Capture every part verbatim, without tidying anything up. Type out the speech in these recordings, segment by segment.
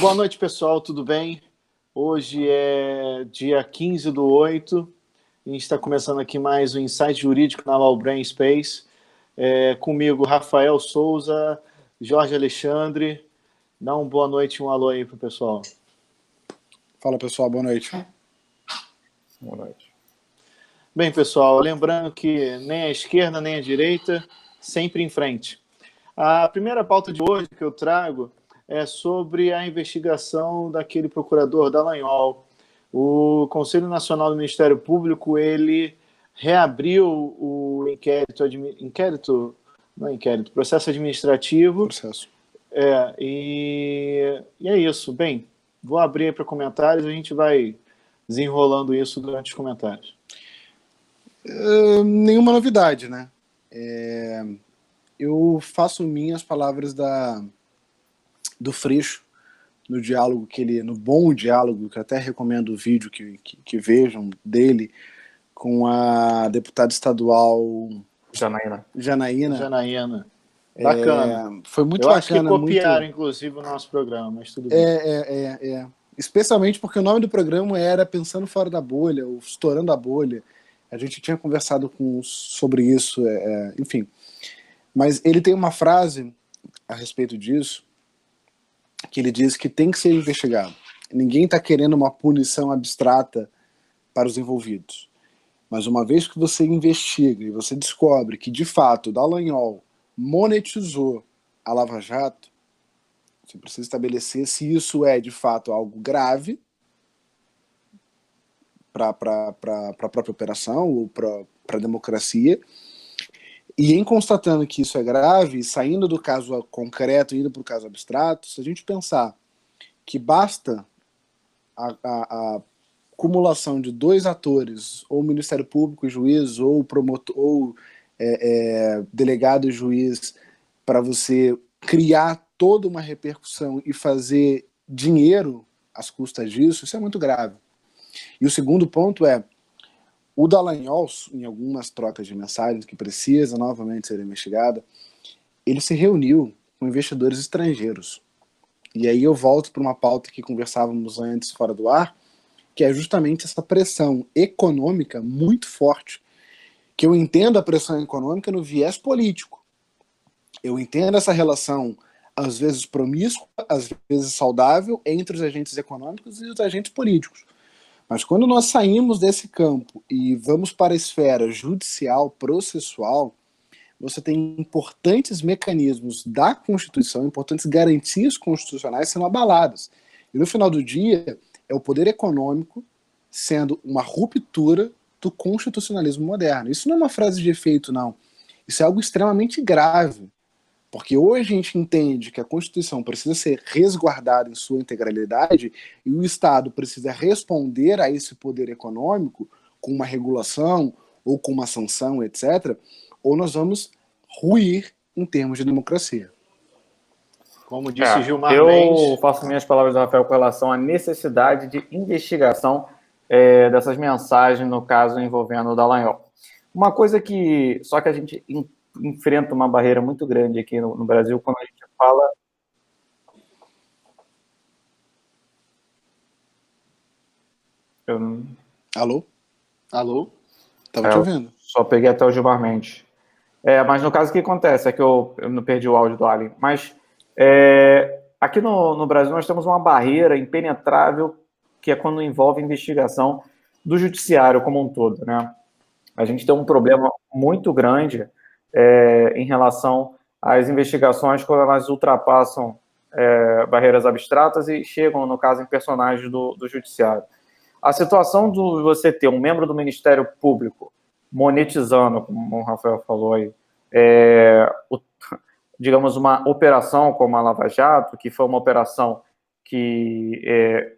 Boa noite, pessoal, tudo bem? Hoje é dia quinze do oito, a gente está começando aqui mais um Insight Jurídico na Laubrain Space. É, comigo, Rafael Souza, Jorge Alexandre. Dá uma boa noite, um alô aí pro pessoal. Fala, pessoal, boa noite. Boa noite. Bem, pessoal, lembrando que nem a esquerda nem a direita, sempre em frente. A primeira pauta de hoje que eu trago é sobre a investigação daquele procurador Dallagnol. O Conselho Nacional do Ministério Público, ele reabriu o inquérito, inquérito não é inquérito, processo administrativo. Processo. É, e, e é isso. Bem, vou abrir aí para comentários, a gente vai desenrolando isso durante os comentários. Uh, nenhuma novidade, né? É, eu faço minhas palavras da... do Freixo, no diálogo que ele, no bom diálogo, que eu até recomendo o vídeo que, que, que vejam dele, com a deputada estadual Janaína. Janaína. Janaína. É, bacana. Foi muito eu bacana. Acho que copiaram, muito... inclusive, o nosso programa, mas tudo bem. É, é, é, é. Especialmente porque o nome do programa era Pensando Fora da Bolha, ou Estourando a Bolha. A gente tinha conversado com, sobre isso, é, enfim. Mas ele tem uma frase a respeito disso, que ele diz que tem que ser investigado. Ninguém está querendo uma punição abstrata para os envolvidos. Mas uma vez que você investiga e você descobre que, de fato, Dallagnol monetizou a Lava Jato, você precisa estabelecer se isso é, de fato, algo grave para para para a própria operação ou para a democracia. E em constatando que isso é grave, saindo do caso concreto e indo para o caso abstrato, se a gente pensar que basta a, a, a acumulação de dois atores, ou Ministério Público e juiz, ou promotor, ou é, é, delegado e juiz, para você criar toda uma repercussão e fazer dinheiro às custas disso, isso é muito grave. E o segundo ponto é, o Dallagnol, em algumas trocas de mensagens que precisa novamente ser investigada, ele se reuniu com investidores estrangeiros. E aí eu volto para uma pauta que conversávamos antes fora do ar, que é justamente essa pressão econômica muito forte, que eu entendo a pressão econômica no viés político. Eu entendo essa relação, às vezes promíscua, às vezes saudável, entre os agentes econômicos e os agentes políticos. Mas quando nós saímos desse campo e vamos para a esfera judicial, processual, você tem importantes mecanismos da Constituição, importantes garantias constitucionais sendo abaladas. E no final do dia, é o poder econômico sendo uma ruptura do constitucionalismo moderno. Isso não é uma frase de efeito, não. Isso é algo extremamente grave. Porque hoje a gente entende que a Constituição precisa ser resguardada em sua integralidade e o Estado precisa responder a esse poder econômico com uma regulação ou com uma sanção, etcétera, ou nós vamos ruir em termos de democracia. Como disse é, Gilmar Mendes... Eu faço minhas palavras, Rafael, com relação à necessidade de investigação é, dessas mensagens, no caso envolvendo o Dallagnol. Uma coisa que só que a gente enfrenta uma barreira muito grande aqui no, no Brasil quando a gente fala... Eu... Alô? Alô? Estava é, te ouvindo. Só peguei até o Gilmar Mendes. É, mas no caso, o que acontece? É que eu, eu não perdi o áudio do Alien. Mas é, aqui no, no Brasil nós temos uma barreira impenetrável que é quando envolve investigação do judiciário como um todo, né? A gente tem um problema muito grande... É, em relação às investigações quando elas ultrapassam é, barreiras abstratas e chegam, no caso, em personagens do, do judiciário. A situação de você ter um membro do Ministério Público monetizando, como o Rafael falou aí, é, o, digamos, uma operação como a Lava Jato, que foi uma operação que é,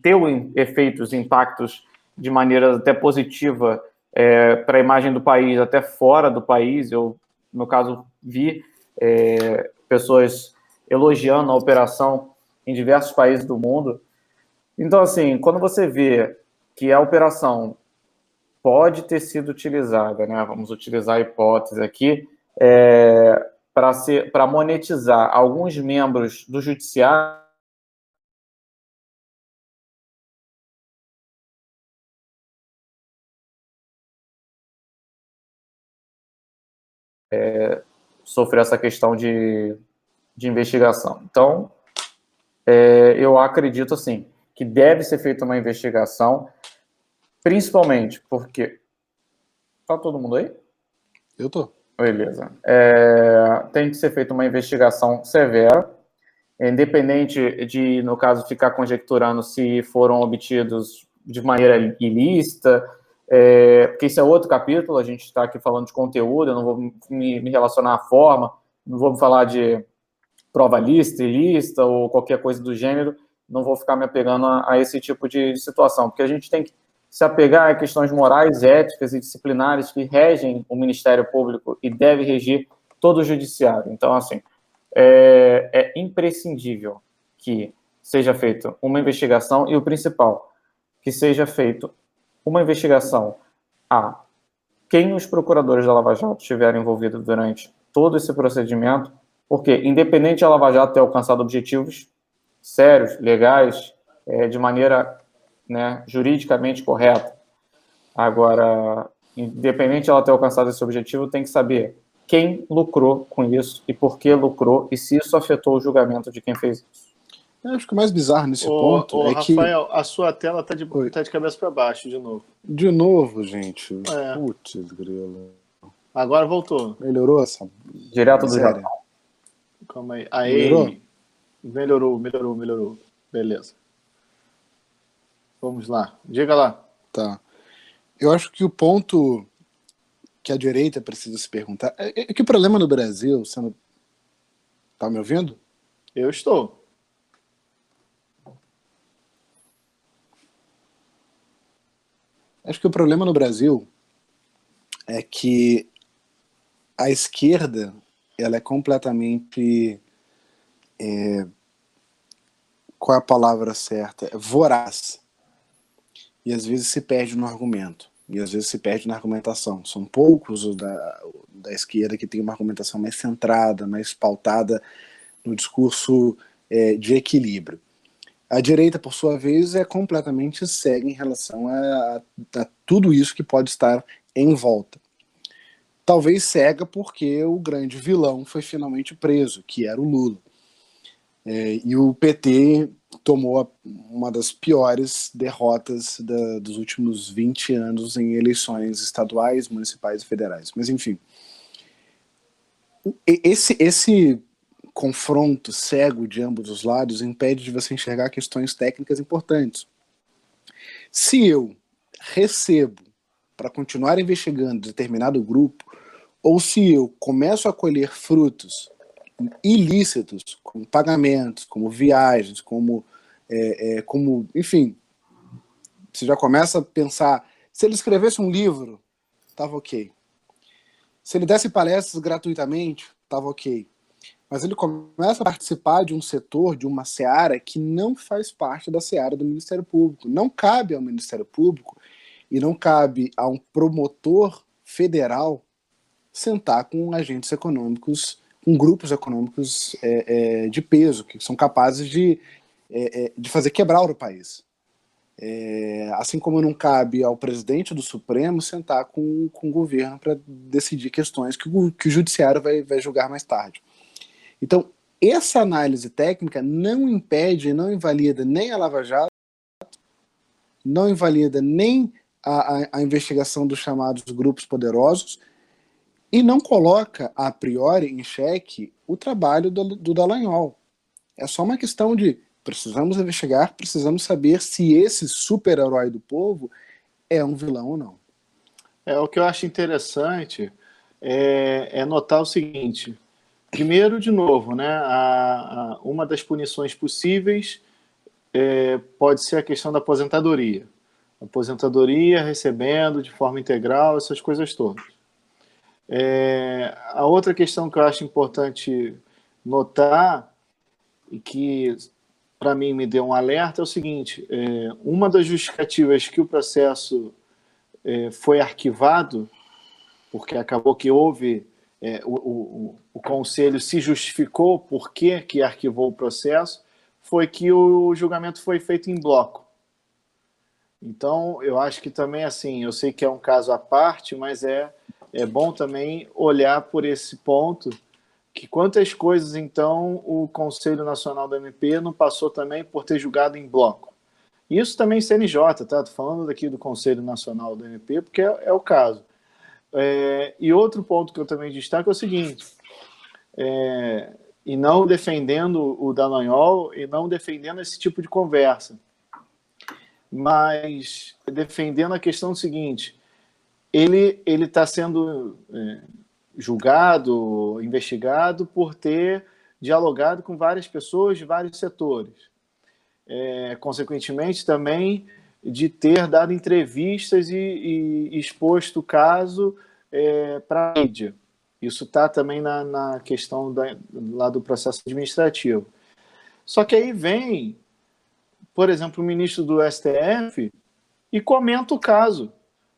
teve efeitos, impactos de maneira até positiva É, para a imagem do país, até fora do país. Eu, no caso, vi é, pessoas elogiando a operação em diversos países do mundo. Então, assim, quando você vê que a operação pode ter sido utilizada, né, vamos utilizar a hipótese aqui, é, para monetizar alguns membros do judiciário, é, sofrer essa questão de, de investigação. Então, é, eu acredito, assim, que deve ser feita uma investigação, principalmente porque... Tá todo mundo aí? Eu tô. Beleza. É, tem que ser feita uma investigação severa, independente de, no caso, ficar conjecturando se foram obtidos de maneira ilícita, é, porque isso é outro capítulo, a gente está aqui falando de conteúdo, eu não vou me, me relacionar à forma, não vou falar de prova lícita, ilícita ou qualquer coisa do gênero, não vou ficar me apegando a, a esse tipo de situação, porque a gente tem que se apegar a questões morais, éticas e disciplinares que regem o Ministério Público e deve regir todo o Judiciário. Então, assim, é, é imprescindível que seja feita uma investigação e o principal, que seja feita uma investigação a quem os procuradores da Lava Jato estiverem envolvidos durante todo esse procedimento, porque, independente da Lava Jato ter alcançado objetivos sérios, legais, é, de maneira... né, juridicamente correto. Agora, independente de ela ter alcançado esse objetivo, tem que saber quem lucrou com isso e por que lucrou e se isso afetou o julgamento de quem fez isso. Eu acho que o mais bizarro nesse ô, ponto ô, é Rafael, que... Rafael, a sua tela está de, tá de cabeça para baixo de novo. De novo, gente? É. Putz, grilo. Agora voltou. Melhorou essa? Direto do Japão. Calma aí. Aí. Melhorou? Melhorou, melhorou, melhorou. Beleza. Vamos lá, diga lá. Tá. Eu acho que o ponto que a direita precisa se perguntar é que o problema no Brasil, você não... Tá me ouvindo? Eu estou. Acho que o problema no Brasil é que a esquerda, ela é completamente... É... Qual é a palavra certa? É voraz. E às vezes se perde no argumento, e às vezes se perde na argumentação. São poucos os da, da esquerda que tem uma argumentação mais centrada, mais pautada no discurso é, de equilíbrio. A direita, por sua vez, é completamente cega em relação a, a, a tudo isso que pode estar em volta. Talvez cega porque o grande vilão foi finalmente preso, que era o Lula. É, e o P T tomou a, uma das piores derrotas da, dos últimos vinte anos em eleições estaduais, municipais e federais. Mas, enfim, esse, esse confronto cego de ambos os lados impede de você enxergar questões técnicas importantes. Se eu recebo para continuar investigando determinado grupo, ou se eu começo a colher frutos... ilícitos, como pagamentos, como viagens, como, é, é, como, enfim, você já começa a pensar, se ele escrevesse um livro, estava ok. Se ele desse palestras gratuitamente, estava ok. Mas ele começa a participar de um setor, de uma seara que não faz parte da seara do Ministério Público. Não cabe ao Ministério Público e não cabe a um promotor federal sentar com agentes econômicos com grupos econômicos é, é, de peso, que são capazes de, é, é, de fazer quebrar o país. É, assim como não cabe ao presidente do Supremo sentar com, com o governo para decidir questões que o, que o judiciário vai, vai julgar mais tarde. Então, essa análise técnica não impede, não invalida nem a Lava Jato, não invalida nem a, a, a investigação dos chamados grupos poderosos, e não coloca, a priori, em xeque o trabalho do, do Dallagnol. É só uma questão de precisamos investigar, precisamos saber se esse super-herói do povo é um vilão ou não. É, o que eu acho interessante é, é notar o seguinte. Primeiro, de novo, né, a, a, uma das punições possíveis é, pode ser a questão da aposentadoria. Aposentadoria, recebendo de forma integral, essas coisas todas. É, a outra questão que eu acho importante notar e que para mim me deu um alerta é o seguinte, é, uma das justificativas que o processo é, foi arquivado, porque acabou que houve, é, o, o, o Conselho se justificou por que que arquivou o processo, foi que o julgamento foi feito em bloco. Então eu acho que também assim, eu sei que é um caso à parte, mas é é bom também olhar por esse ponto, que quantas coisas, então, o Conselho Nacional do M P não passou também por ter julgado em bloco. Isso também C N J, tá? Tô falando aqui do Conselho Nacional do M P, porque é, é o caso. É, e outro ponto que eu também destaco é o seguinte, é, e não defendendo o Dallagnol, e não defendendo esse tipo de conversa, mas defendendo a questão seguinte, ele ele está sendo é, julgado, investigado por ter dialogado com várias pessoas de vários setores. É, consequentemente, também de ter dado entrevistas e, e exposto o caso é, para a mídia. Isso está também na, na questão da, lá do processo administrativo. Só que aí vem, por exemplo, o ministro do S T F e comenta o caso.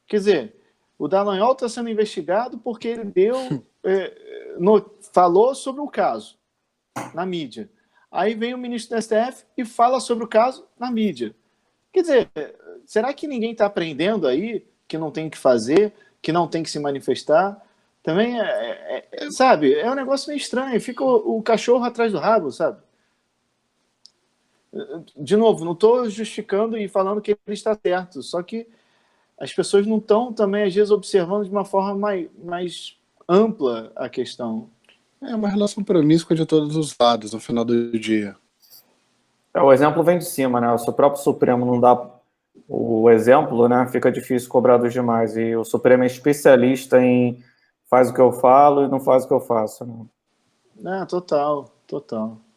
Quer dizer, o Dallagnol está sendo investigado porque ele deu, é, no, falou sobre o caso na mídia. Aí vem o ministro do S T F e fala sobre o caso na mídia. Quer dizer, será que ninguém está aprendendo aí que não tem o que fazer, que não tem que se manifestar? Também, é, é, é, sabe, é um negócio meio estranho. Fica o, o cachorro atrás do rabo, sabe? De novo, não estou justificando e falando que ele está certo, só que as pessoas não estão também, às vezes, observando de uma forma mais, mais ampla a questão. É uma relação promíscua de todos os lados, no final do dia. É, o exemplo vem de cima, né? Se o próprio Supremo não dá o exemplo, né? Fica difícil cobrar dos demais. E o Supremo é especialista em faz o que eu falo e não faz o que eu faço. Né? É, total, total.